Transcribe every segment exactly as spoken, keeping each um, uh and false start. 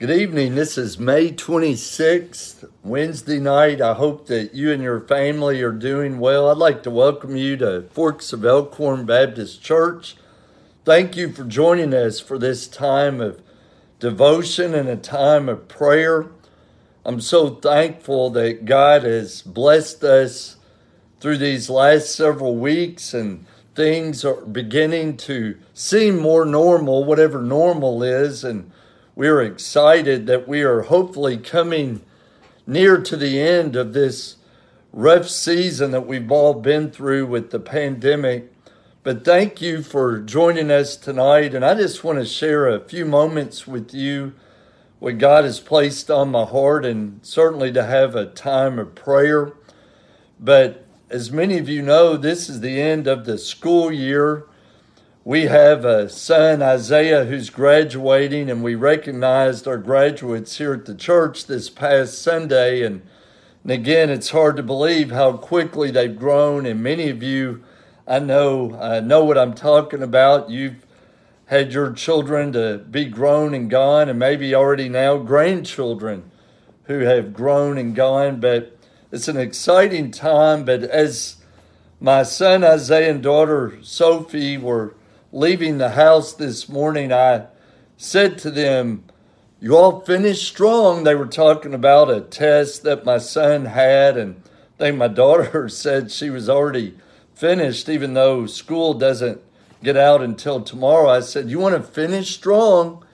Good evening. This is May twenty-sixth, Wednesday night. I hope that you and your family are doing well. I'd like to welcome you to Forks of Elkhorn Baptist Church. Thank you for joining us for this time of devotion and a time of prayer. I'm so thankful that God has blessed us through these last several weeks, and things are beginning to seem more normal, whatever normal is, and we are excited that we are hopefully coming near to the end of this rough season that we've all been through with the pandemic. But thank you for joining us tonight. And I just want to share a few moments with you, what God has placed on my heart, and certainly to have a time of prayer. But as many of you know, this is the end of the school year. We have a son, Isaiah, who's graduating, and we recognized our graduates here at the church this past Sunday. And, and again, it's hard to believe how quickly they've grown. And many of you, I know, uh, know what I'm talking about. You've had your children to be grown and gone, and maybe already now grandchildren who have grown and gone. But it's an exciting time. But as my son, Isaiah, and daughter, Sophie, were leaving the house this morning, I said to them, "You all finished strong." They were talking about a test that my son had, and I think my daughter said she was already finished, even though school doesn't get out until tomorrow. I said, "You want to finish strong?"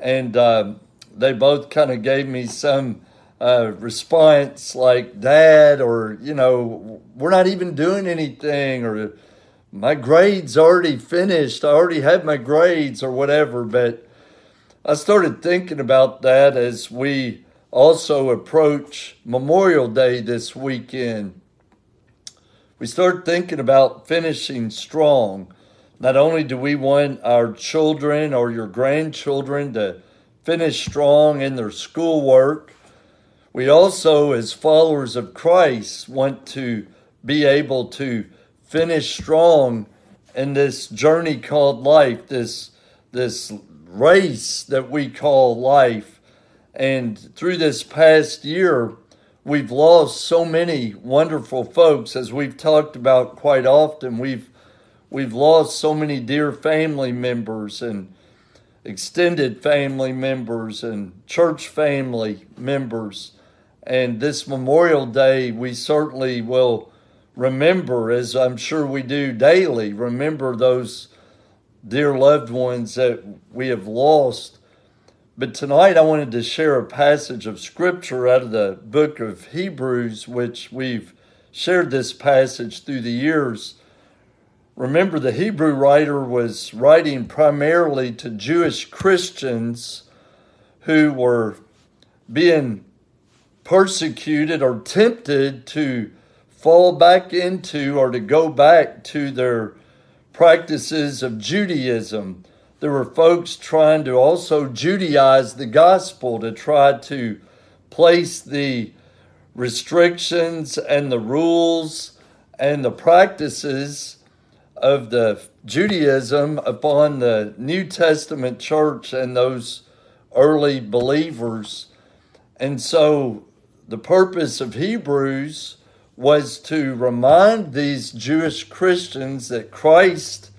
And uh, they both kind of gave me some uh, response like, "Dad," or, you know, "We're not even doing anything," or "My grade's already finished. I already have my grades," or whatever. But I started thinking about that as we also approach Memorial Day this weekend. We start thinking about finishing strong. Not only do we want our children or your grandchildren to finish strong in their schoolwork, we also, as followers of Christ, want to be able to finish strong in this journey called life, this this race that we call life. And through this past year, we've lost so many wonderful folks, as we've talked about quite often. We've we've lost so many dear family members and extended family members and church family members. And this Memorial Day, we certainly will remember, as I'm sure we do daily, remember those dear loved ones that we have lost. But tonight I wanted to share a passage of Scripture out of the book of Hebrews, which we've shared this passage through the years. Remember, the Hebrew writer was writing primarily to Jewish Christians who were being persecuted or tempted to fall back into or to go back to their practices of Judaism. There were folks trying to also Judaize the gospel, to try to place the restrictions and the rules and the practices of the Judaism upon the New Testament church and those early believers. And so the purpose of Hebrews was to remind these Jewish Christians that Christ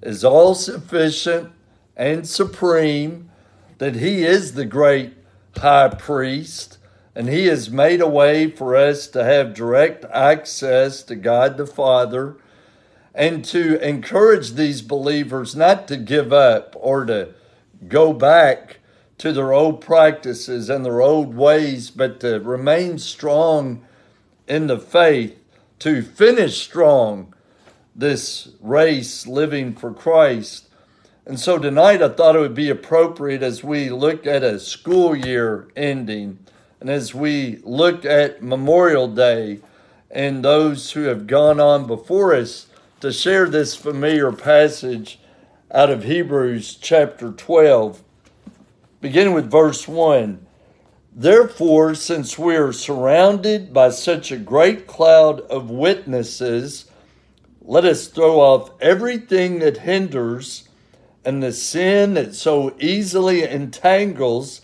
is all-sufficient and supreme, that He is the great high priest, and He has made a way for us to have direct access to God the Father, and to encourage these believers not to give up or to go back to their old practices and their old ways, but to remain strong in the faith, to finish strong this race living for Christ. And so tonight I thought it would be appropriate, as we look at a school year ending, and as we look at Memorial Day and those who have gone on before us, to share this familiar passage out of Hebrews chapter twelve, beginning with verse one. "Therefore, since we are surrounded by such a great cloud of witnesses, let us throw off everything that hinders and the sin that so easily entangles,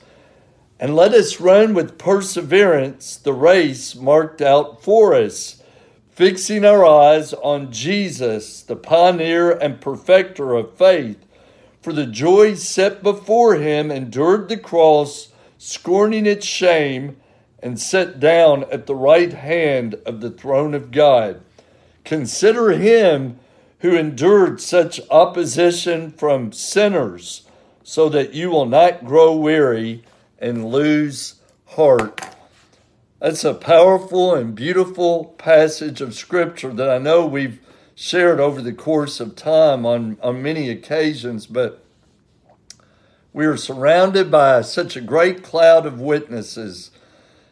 And let us run with perseverance the race marked out for us, fixing our eyes on Jesus, the pioneer and perfecter of faith, for the joy set before him endured the cross, scorning its shame, and sat down at the right hand of the throne of God. Consider him who endured such opposition from sinners, so that you will not grow weary and lose heart. That's a powerful and beautiful passage of Scripture that I know we've shared over the course of time on, on many occasions, but we are surrounded by such a great cloud of witnesses.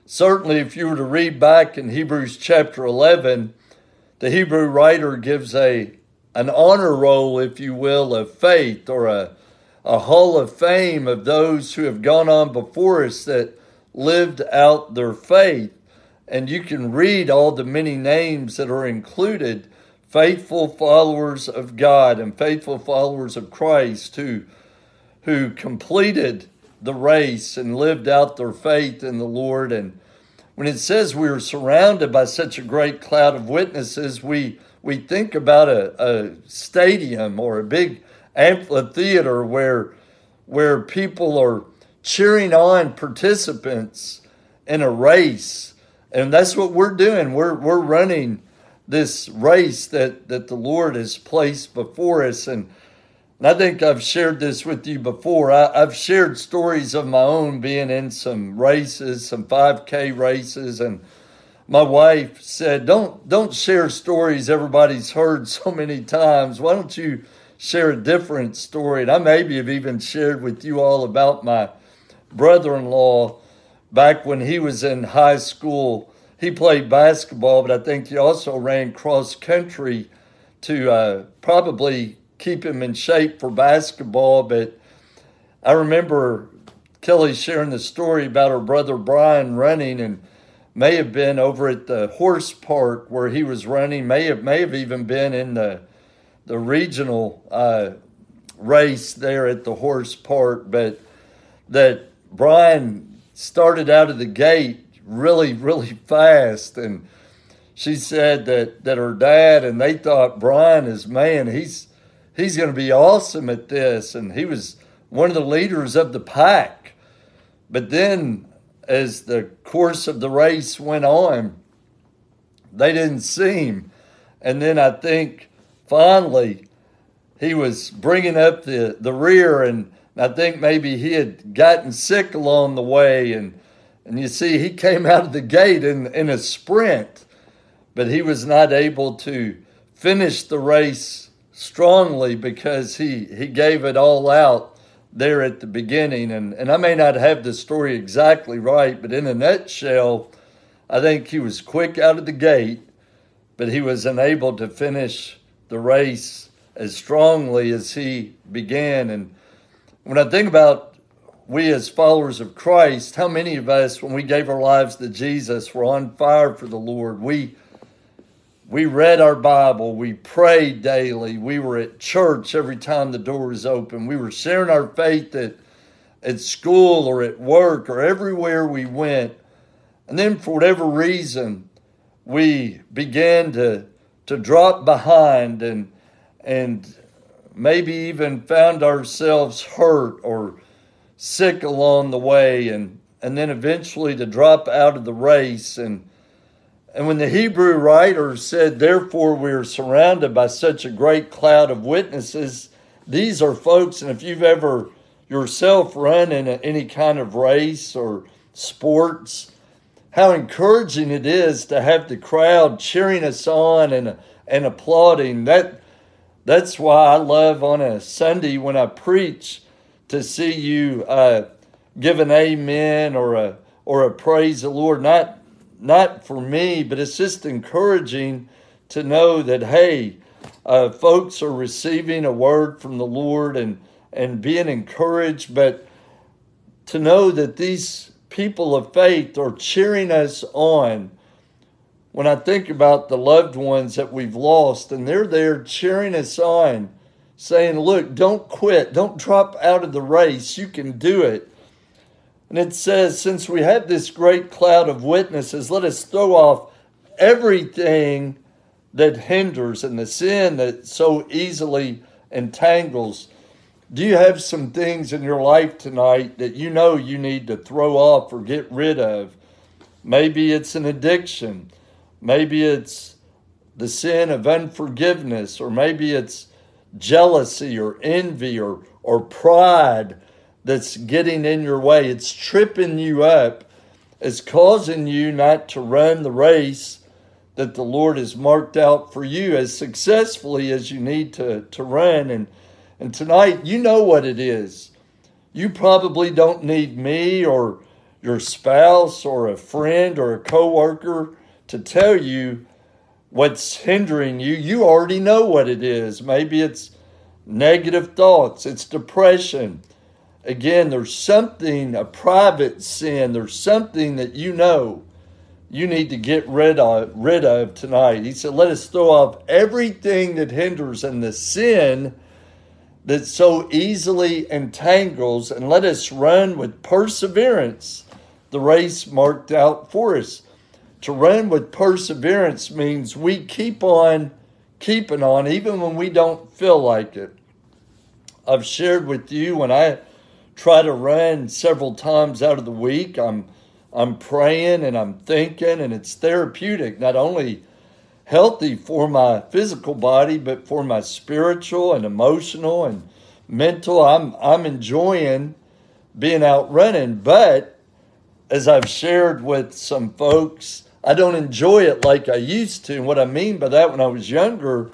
Certainly, if you were to read back in Hebrews chapter eleven, the Hebrew writer gives a an honor roll, if you will, of faith, or a a hall of fame of those who have gone on before us that lived out their faith. And you can read all the many names that are included, faithful followers of God and faithful followers of Christ who, who completed the race and lived out their faith in the Lord. And when it says we are surrounded by such a great cloud of witnesses, we, we think about a, a stadium or a big amphitheater where where people are cheering on participants in a race. And that's what we're doing. We're we're running this race that, that the Lord has placed before us. And, and I think I've shared this with you before. I, I've shared stories of my own being in some races, some five K races. And my wife said, don't, don't share stories everybody's heard so many times. Why don't you share a different story? And I maybe have even shared with you all about my brother-in-law back when he was in high school. He played basketball, but I think he also ran cross-country to uh, probably keep him in shape for basketball. But I remember Kelly sharing the story about her brother Brian running, and may have been over at the horse park where he was running, may have, may have even been in the the regional uh, race there at the horse park, but that Brian started out of the gate really, really fast. And she said that, that her dad, and they thought, Brian is, man, he's he's going to be awesome at this. And he was one of the leaders of the pack. But then as the course of the race went on, they didn't see him. And then I think finally, he was bringing up the, the rear, and I think maybe he had gotten sick along the way. And, and you see, he came out of the gate in, in a sprint, but he was not able to finish the race strongly because he, he gave it all out there at the beginning. And, and I may not have the story exactly right, but in a nutshell, I think he was quick out of the gate, but he was unable to finish the race as strongly as he began. And when I think about we as followers of Christ, how many of us, when we gave our lives to Jesus, were on fire for the Lord? We we read our Bible, we prayed daily, we were at church every time the door was open, we were sharing our faith at, at school or at work or everywhere we went. And then for whatever reason, we began to to drop behind and and maybe even found ourselves hurt or sick along the way, and, and then eventually to drop out of the race. And and when the Hebrew writer said, therefore we are surrounded by such a great cloud of witnesses, these are folks, and if you've ever yourself run in a, any kind of race or sports, how encouraging it is to have the crowd cheering us on and and applauding. That that's why I love on a Sunday when I preach to see you uh, give an amen or a or a praise the Lord. Not not for me, but it's just encouraging to know that hey, uh, folks are receiving a word from the Lord and and being encouraged. But to know that these people of faith are cheering us on. When I think about the loved ones that we've lost, and they're there cheering us on, saying, look, don't quit. Don't drop out of the race. You can do it. And it says, since we have this great cloud of witnesses, let us throw off everything that hinders and the sin that so easily entangles. Do you have some things in your life tonight that you know you need to throw off or get rid of? Maybe it's an addiction. Maybe it's the sin of unforgiveness, or maybe it's jealousy or envy or, or pride that's getting in your way. It's tripping you up. It's causing you not to run the race that the Lord has marked out for you as successfully as you need to, to run. And, and tonight, you know what it is. You probably don't need me or your spouse or a friend or a coworker to tell you what's hindering you. You already know what it is. Maybe it's negative thoughts. It's depression. Again, there's something, a private sin. There's something that you know you need to get rid of, rid of tonight. He said, let us throw off everything that hinders and the sin that so easily entangles, and let us run with perseverance the race marked out for us. To run with perseverance means we keep on keeping on, even when we don't feel like it. I've shared with you, when I try to run several times out of the week, I'm I'm praying and I'm thinking, and it's therapeutic, not only healthy for my physical body, but for my spiritual and emotional and mental. I'm I'm enjoying being out running, but as I've shared with some folks, I don't enjoy it like I used to. And what I mean by that, when I was younger,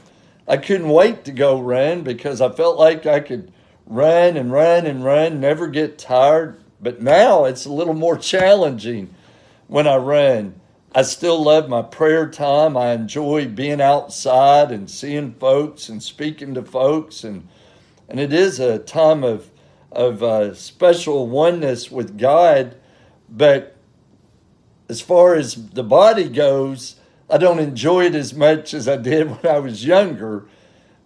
I couldn't wait to go run because I felt like I could run and run and run, never get tired. But now it's a little more challenging when I run. I still love my prayer time. I enjoy being outside and seeing folks and speaking to folks. And and it is a time of, of uh, special oneness with God. But as far as the body goes, I don't enjoy it as much as I did when I was younger,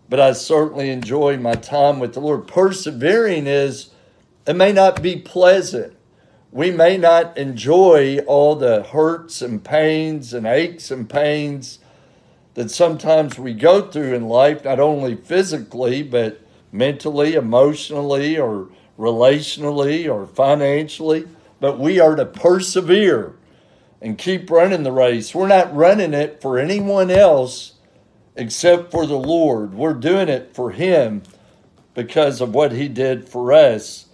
but I certainly enjoy my time with the Lord. Persevering is, it may not be pleasant. We may not enjoy all the hurts and pains and aches and pains that sometimes we go through in life, not only physically, but mentally, emotionally, or relationally, or financially. But we are to persevere and keep running the race. We're not running it for anyone else except for the Lord. We're doing it for Him because of what He did for us.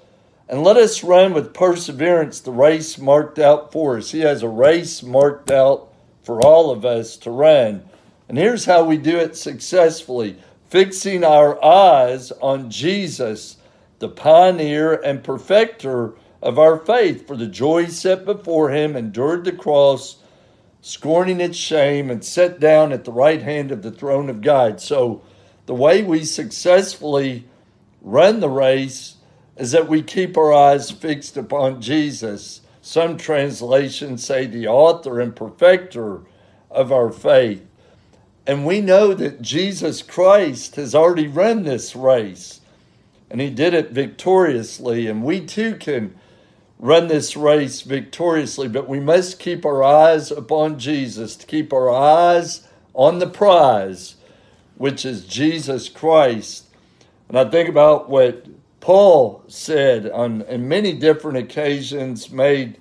And let us run with perseverance the race marked out for us. He has a race marked out for all of us to run. And here's how we do it successfully: fixing our eyes on Jesus, the pioneer and perfecter of our faith, for the joy set before Him endured the cross, scorning its shame, and sat down at the right hand of the throne of God. So the way we successfully run the race is that we keep our eyes fixed upon Jesus. Some translations say the author and perfecter of our faith. And we know that Jesus Christ has already run this race, and He did it victoriously, and we too can run this race victoriously, but we must keep our eyes upon Jesus, to keep our eyes on the prize, which is Jesus Christ. And I think about what Paul said on, on many different occasions, made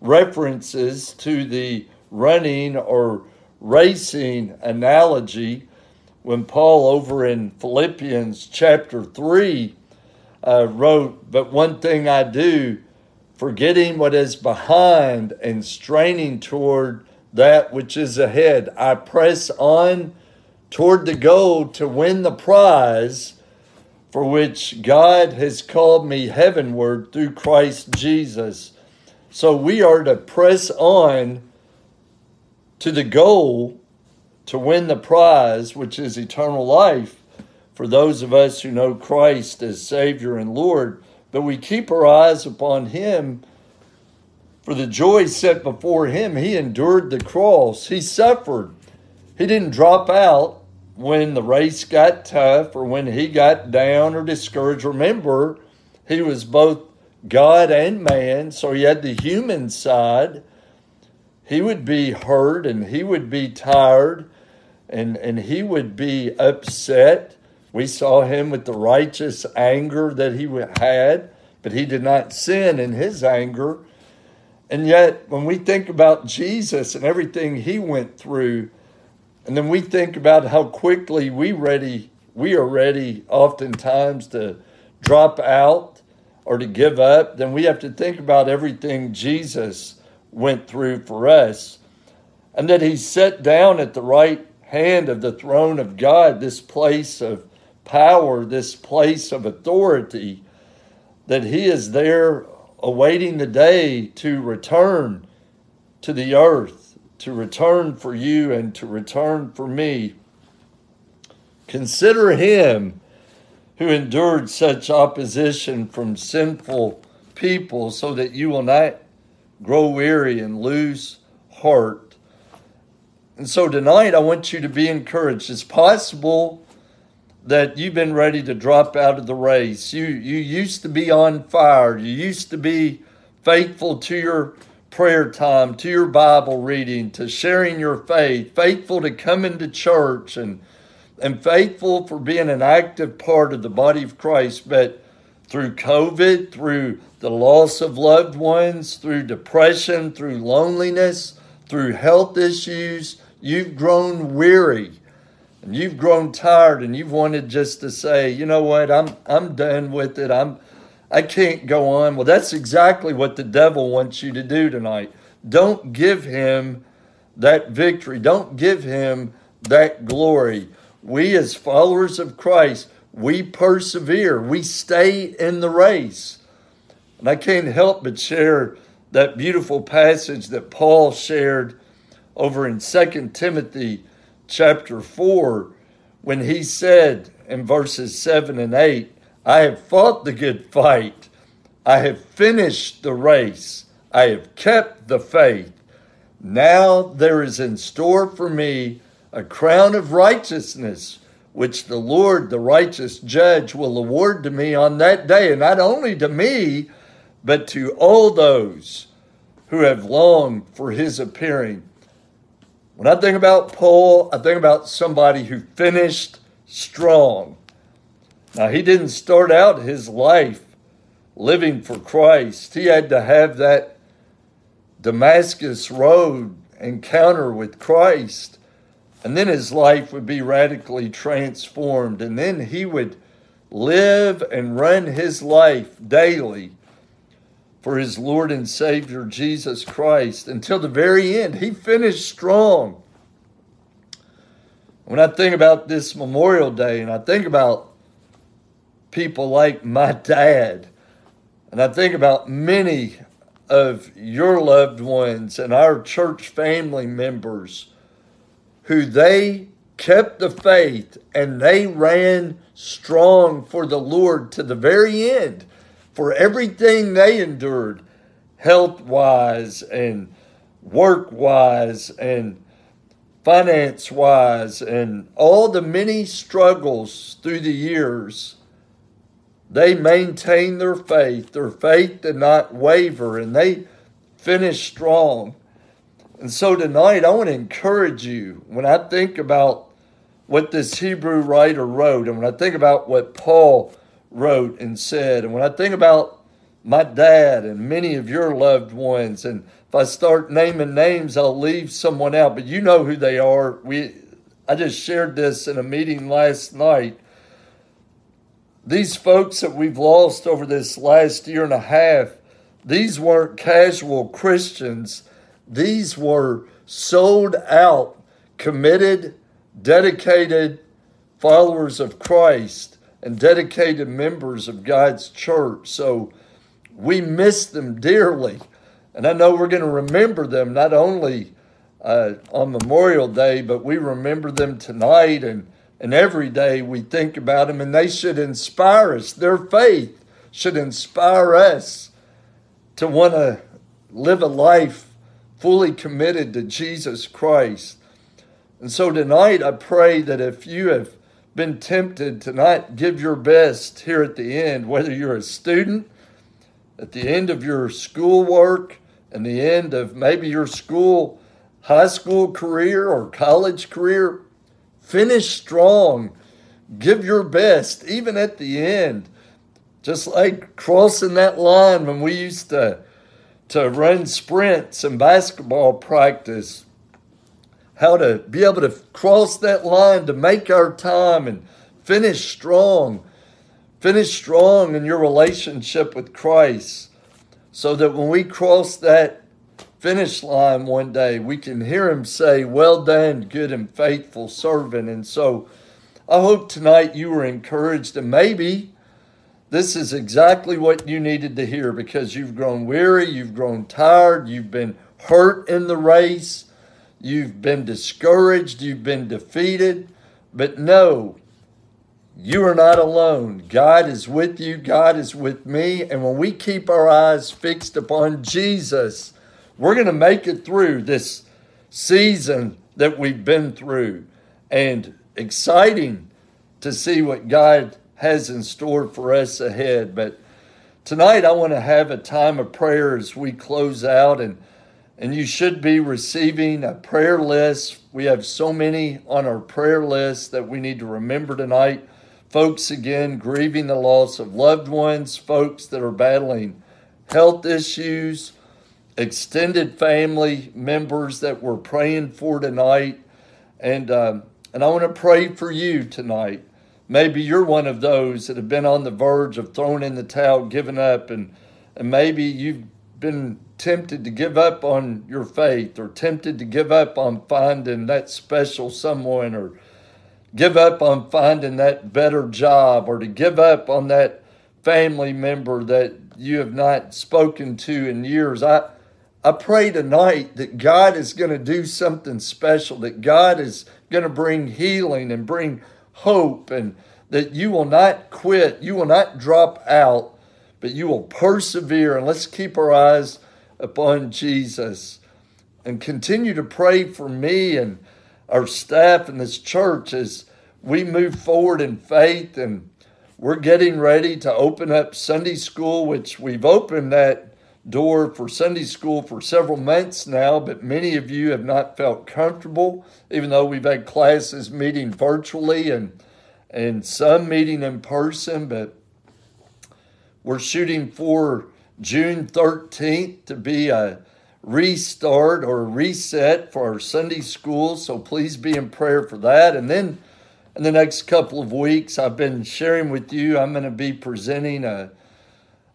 references to the running or racing analogy when Paul, over in Philippians chapter three, uh, wrote, "But one thing I do, forgetting what is behind and straining toward that which is ahead, I press on toward the goal to win the prize for which God has called me heavenward through Christ Jesus." So we are to press on to the goal to win the prize, which is eternal life, for those of us who know Christ as Savior and Lord. But we keep our eyes upon Him, for the joy set before Him. He endured the cross. He suffered. He didn't drop out when the race got tough or when He got down or discouraged. Remember, He was both God and man, so he had the human side. He would be hurt and he would be tired and, and he would be upset. We saw him with the righteous anger that he had, but he did not sin in his anger. And yet, when we think about Jesus and everything he went through, and then we think about how quickly we ready, we are ready oftentimes to drop out or to give up, then we have to think about everything Jesus went through for us. And that he sat down at the right hand of the throne of God, this place of power, this place of authority, that he is there awaiting the day to return to the earth, to return for you and to return for me. Consider him who endured such opposition from sinful people so that you will not grow weary and lose heart. And so tonight I want you to be encouraged. It's possible that you've been ready to drop out of the race. You you used to be on fire. You used to be faithful to your prayer time, to your Bible reading, to sharing your faith, faithful to coming to church, and, and faithful for being an active part of the body of Christ. But through COVID, through the loss of loved ones, through depression, through loneliness, through health issues, you've grown weary. And you've grown tired and you've wanted just to say, you know what, I'm I'm done with it. I'm I can't go on. Well, that's exactly what the devil wants you to do tonight. Don't give him that victory. Don't give him that glory. We as followers of Christ, we persevere. We stay in the race. And I can't help but share that beautiful passage that Paul shared over in Second Timothy chapter four, when he said in verses seven and eight, I have fought the good fight. I have finished the race. I have kept the faith. Now there is in store for me a crown of righteousness, which the Lord, the righteous judge, will award to me on that day, and not only to me, but to all those who have longed for his appearing. When I think about Paul, I think about somebody who finished strong. Now, he didn't start out his life living for Christ. He had to have that Damascus Road encounter with Christ. And then his life would be radically transformed. And then he would live and run his life daily for his Lord and Savior, Jesus Christ, until the very end. He finished strong. When I think about this Memorial Day, and I think about people like my dad, and I think about many of your loved ones and our church family members, who they kept the faith and they ran strong for the Lord to the very end. For everything they endured, health-wise and work-wise and finance-wise and all the many struggles through the years, they maintained their faith. Their faith did not waver, and they finished strong. And so tonight, I want to encourage you, when I think about what this Hebrew writer wrote and when I think about what Paul wrote and said, and when I think about my dad and many of your loved ones, and if I start naming names, I'll leave someone out, but you know who they are. We, I just shared this in a meeting last night. These folks that we've lost over this last year and a half, these weren't casual Christians. These were sold out, committed, dedicated followers of Christ and dedicated members of God's church. So we miss them dearly. And I know we're going to remember them not only uh, on Memorial Day, but we remember them tonight and, and every day we think about them. And they should inspire us. Their faith should inspire us to want to live a life fully committed to Jesus Christ. And so tonight I pray that if you have been tempted to not give your best here at the end, whether you're a student at the end of your schoolwork and the end of maybe your school, high school career or college career, finish strong. Give your best, even at the end. Just like crossing that line when we used to, to run sprints and basketball practice, how to be able to cross that line to make our time and finish strong. Finish strong in your relationship with Christ so that when we cross that finish line one day, we can hear him say, "Well done, good and faithful servant." And so I hope tonight you were encouraged, and maybe this is exactly what you needed to hear because you've grown weary, you've grown tired, you've been hurt in the race, you've been discouraged, you've been defeated. But no, you are not alone. God is with you. God is with me. And when we keep our eyes fixed upon Jesus, we're going to make it through this season that we've been through. And exciting to see what God has in store for us ahead. But tonight I want to have a time of prayer as we close out. And, and you should be receiving a prayer list. We have so many on our prayer list that we need to remember tonight. Folks, again, grieving the loss of loved ones, folks that are battling health issues, extended family members that we're praying for tonight. And um, and I want to pray for you tonight. Maybe you're one of those that have been on the verge of throwing in the towel, giving up, and, and maybe you've been tempted to give up on your faith or tempted to give up on finding that special someone or give up on finding that better job or to give up on that family member that you have not spoken to in years. I, I pray tonight that God is going to do something special, that God is going to bring healing and bring hope, and that you will not quit, you will not drop out, but you will persevere. And let's keep our eyes upon Jesus and continue to pray for me and our staff in this church as we move forward in faith, and we're getting ready to open up Sunday school, which we've opened that door for Sunday school for several months now, but many of you have not felt comfortable, even though we've had classes meeting virtually and, and some meeting in person, but we're shooting for June thirteenth to be a restart or reset for our Sunday school. So please be in prayer for that. And then in the next couple of weeks, I've been sharing with you, I'm going to be presenting a,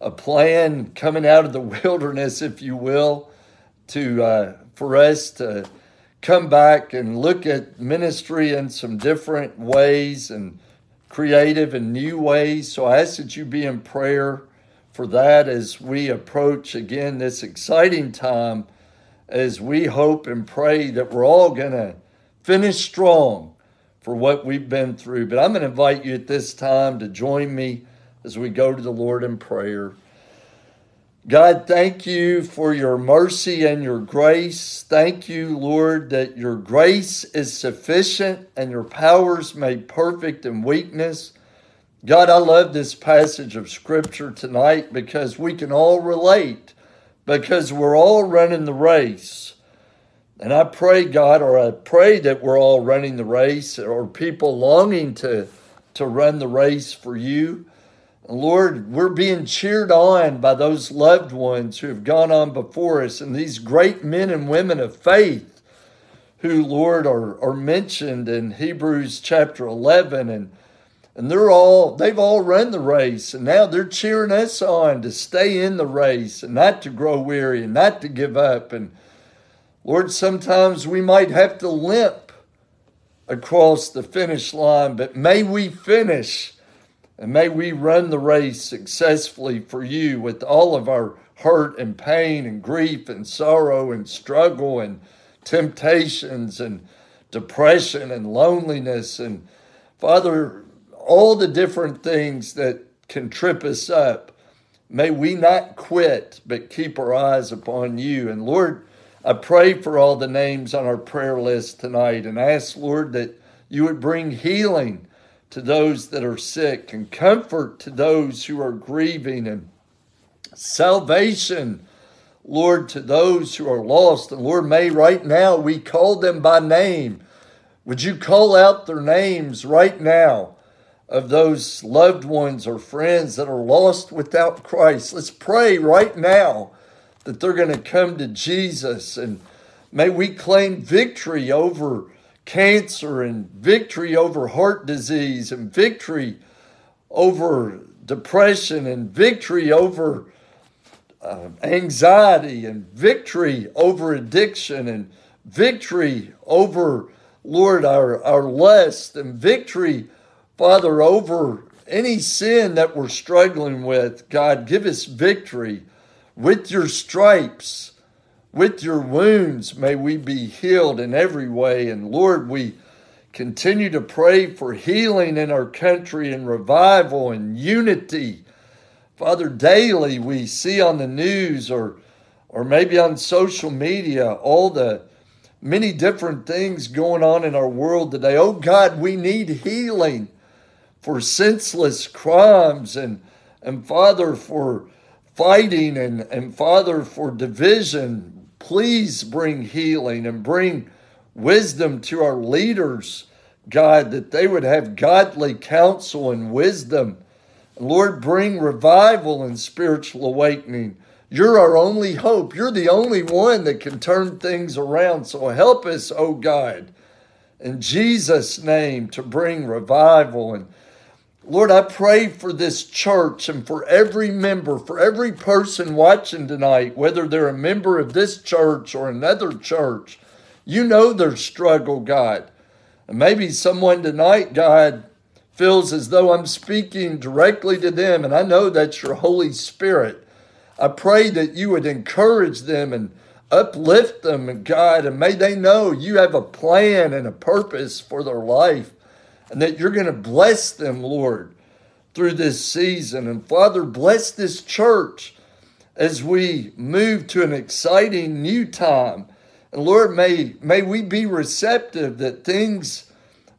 a plan coming out of the wilderness, if you will, to uh, for us to come back and look at ministry in some different ways and creative and new ways. So I ask that you be in prayer for that as we approach, again, this exciting time, as we hope and pray that we're all going to finish strong for what we've been through. But I'm going to invite you at this time to join me as we go to the Lord in prayer. God, thank you for your mercy and your grace. Thank you, Lord, that your grace is sufficient and your power is made perfect in weakness. God, I love this passage of Scripture tonight because we can all relate, because we're all running the race. And I pray, God, or I pray that we're all running the race, or people longing to, to run the race for you. Lord, we're being cheered on by those loved ones who have gone on before us and these great men and women of faith who, Lord, are, are mentioned in Hebrews chapter eleven, and And they're all, they've all run the race, and now they're cheering us on to stay in the race and not to grow weary and not to give up. And Lord, sometimes we might have to limp across the finish line, but may we finish and may we run the race successfully for you with all of our hurt and pain and grief and sorrow and struggle and temptations and depression and loneliness. And Father, all the different things that can trip us up. May we not quit, but keep our eyes upon you. And Lord, I pray for all the names on our prayer list tonight and ask, Lord, that you would bring healing to those that are sick and comfort to those who are grieving and salvation, Lord, to those who are lost. And Lord, may right now we call them by name. Would you call out their names right now of those loved ones or friends that are lost without Christ? Let's pray right now that they're going to come to Jesus. And may we claim victory over cancer and victory over heart disease and victory over depression and victory over uh, anxiety and victory over addiction and victory over, Lord, our, our lust and victory, Father, over any sin that we're struggling with. God, give us victory. With your stripes, with your wounds, may we be healed in every way. And Lord, we continue to pray for healing in our country and revival and unity. Father, daily we see on the news or or maybe on social media all the many different things going on in our world today. Oh God, we need healing for senseless crimes and, and Father, for fighting and, and Father, for division. Please bring healing and bring wisdom to our leaders, God, that they would have godly counsel and wisdom. Lord, bring revival and spiritual awakening. You're our only hope. You're the only one that can turn things around. So help us, oh God, in Jesus' name, to bring revival. And Lord, I pray for this church and for every member, for every person watching tonight, whether they're a member of this church or another church. You know their struggle, God. And maybe someone tonight, God, feels as though I'm speaking directly to them, and I know that's your Holy Spirit. I pray that you would encourage them and uplift them, God, and may they know you have a plan and a purpose for their life, and that you're going to bless them, Lord, through this season. And Father, bless this church as we move to an exciting new time. And Lord, may, may we be receptive that things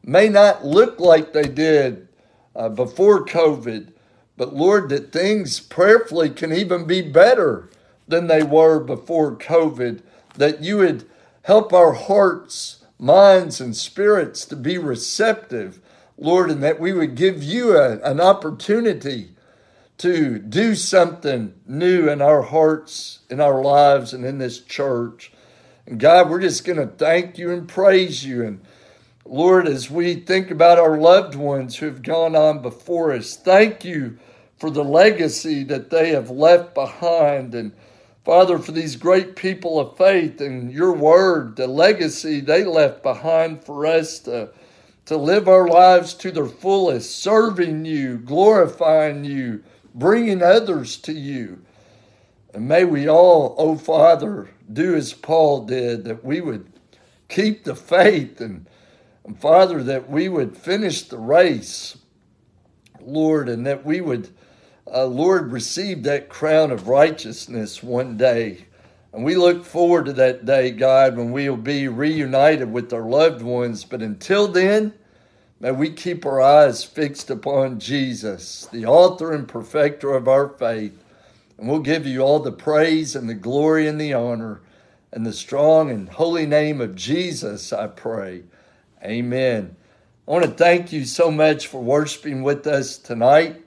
may not look like they did uh, before COVID, but Lord, that things prayerfully can even be better than they were before COVID, that you would help our hearts, minds, and spirits to be receptive, Lord, and that we would give you a, an opportunity to do something new in our hearts, in our lives, and in this church. And God, we're just going to thank you and praise you. And Lord, as we think about our loved ones who have gone on before us, thank you for the legacy that they have left behind. And Father, for these great people of faith and your word, the legacy they left behind for us to, to live our lives to their fullest, serving you, glorifying you, bringing others to you. And may we all, oh Father, do as Paul did, that we would keep the faith and, and Father, that we would finish the race, Lord, and that we would Uh, Lord, receive that crown of righteousness one day. And we look forward to that day, God, when we'll be reunited with our loved ones. But until then, may we keep our eyes fixed upon Jesus, the author and perfecter of our faith. And we'll give you all the praise and the glory and the honor. In the strong and holy name of Jesus, I pray. Amen. I want to thank you so much for worshiping with us tonight.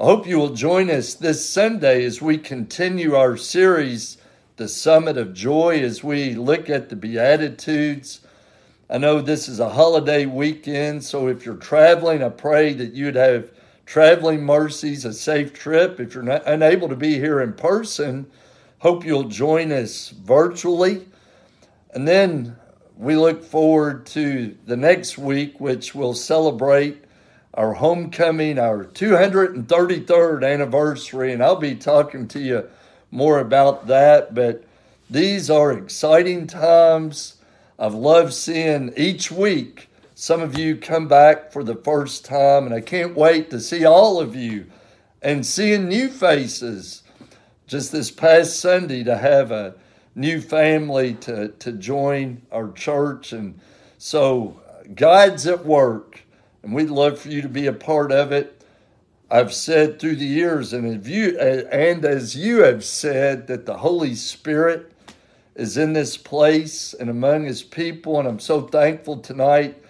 I hope you will join us this Sunday as we continue our series, The Summit of Joy, as we look at the Beatitudes. I know this is a holiday weekend, so if you're traveling, I pray that you'd have traveling mercies, a safe trip. If you're not unable to be here in person, hope you'll join us virtually. And then we look forward to the next week, which will celebrate our homecoming, our two hundred thirty-third anniversary, and I'll be talking to you more about that. But these are exciting times. I've loved seeing each week some of you come back for the first time, and I can't wait to see all of you and seeing new faces. Just this past Sunday, to have a new family to, to join our church. And so God's at work. And we'd love for you to be a part of it. I've said through the years, and, if you, and as you have said, that the Holy Spirit is in this place and among his people. And I'm so thankful tonight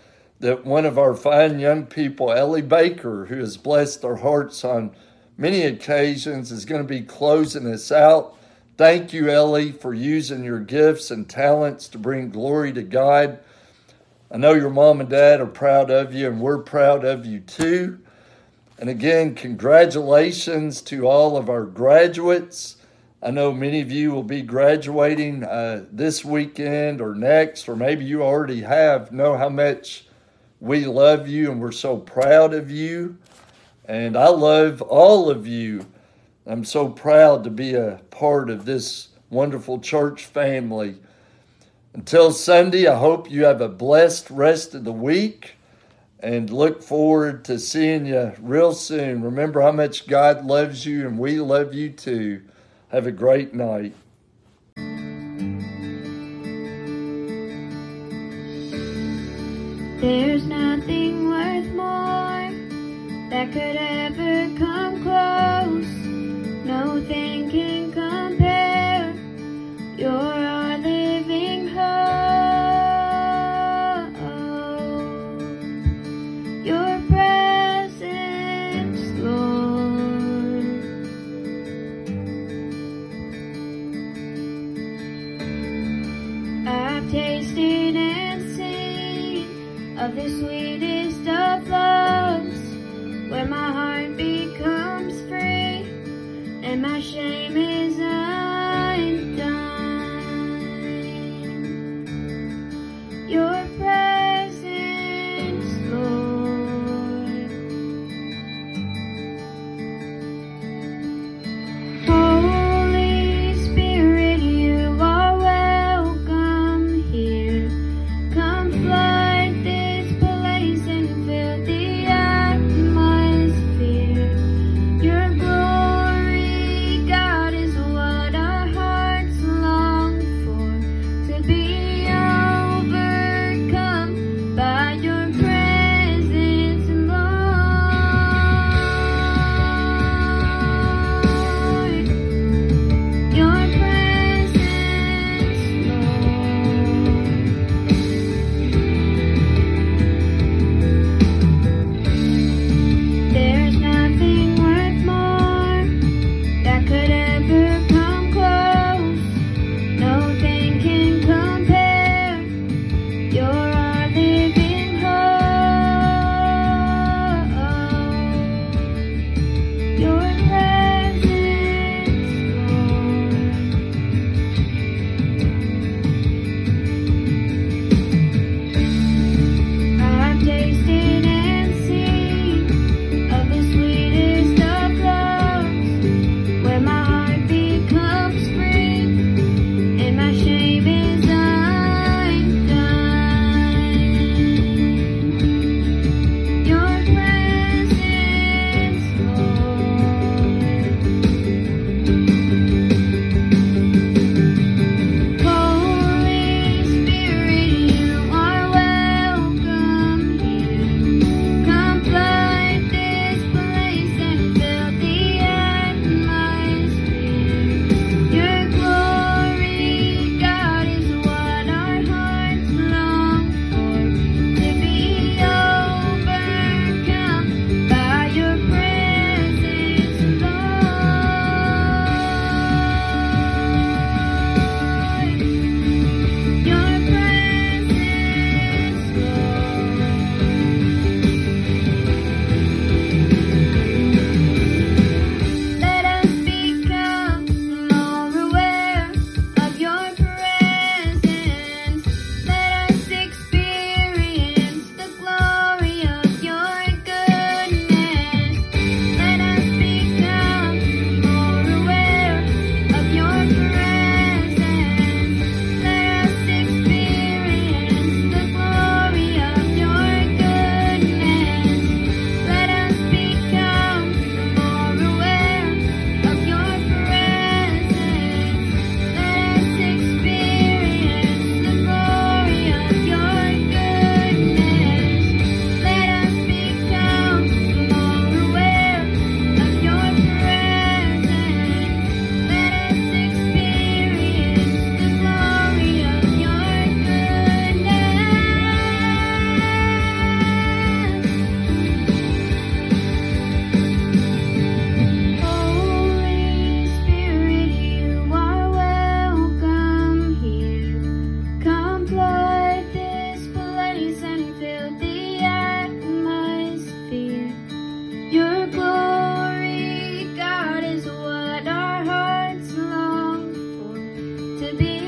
that one of our fine young people, Ellie Baker, who has blessed our hearts on many occasions, is going to be closing us out. Thank you, Ellie, for using your gifts and talents to bring glory to God. I know your mom and dad are proud of you, and we're proud of you too. And again, congratulations to all of our graduates. I know many of you will be graduating uh, this weekend or next, or maybe you already have. Know how much we love you, and we're so proud of you. And I love all of you. I'm so proud to be a part of this wonderful church family. Until Sunday, I hope you have a blessed rest of the week and look forward to seeing you real soon. Remember how much God loves you, and we love you too. Have a great night. There's nothing worth more that could ever come close. Nothing can compare. You're our living hope. Your presence, Lord. I've tasted and seen of the sweetest of loves, where my heart becomes free. And my shame is undone. Your presence, Lord. Holy Spirit, you are welcome here. Come flood this place and fill the atmosphere. Your glory, God is one. to be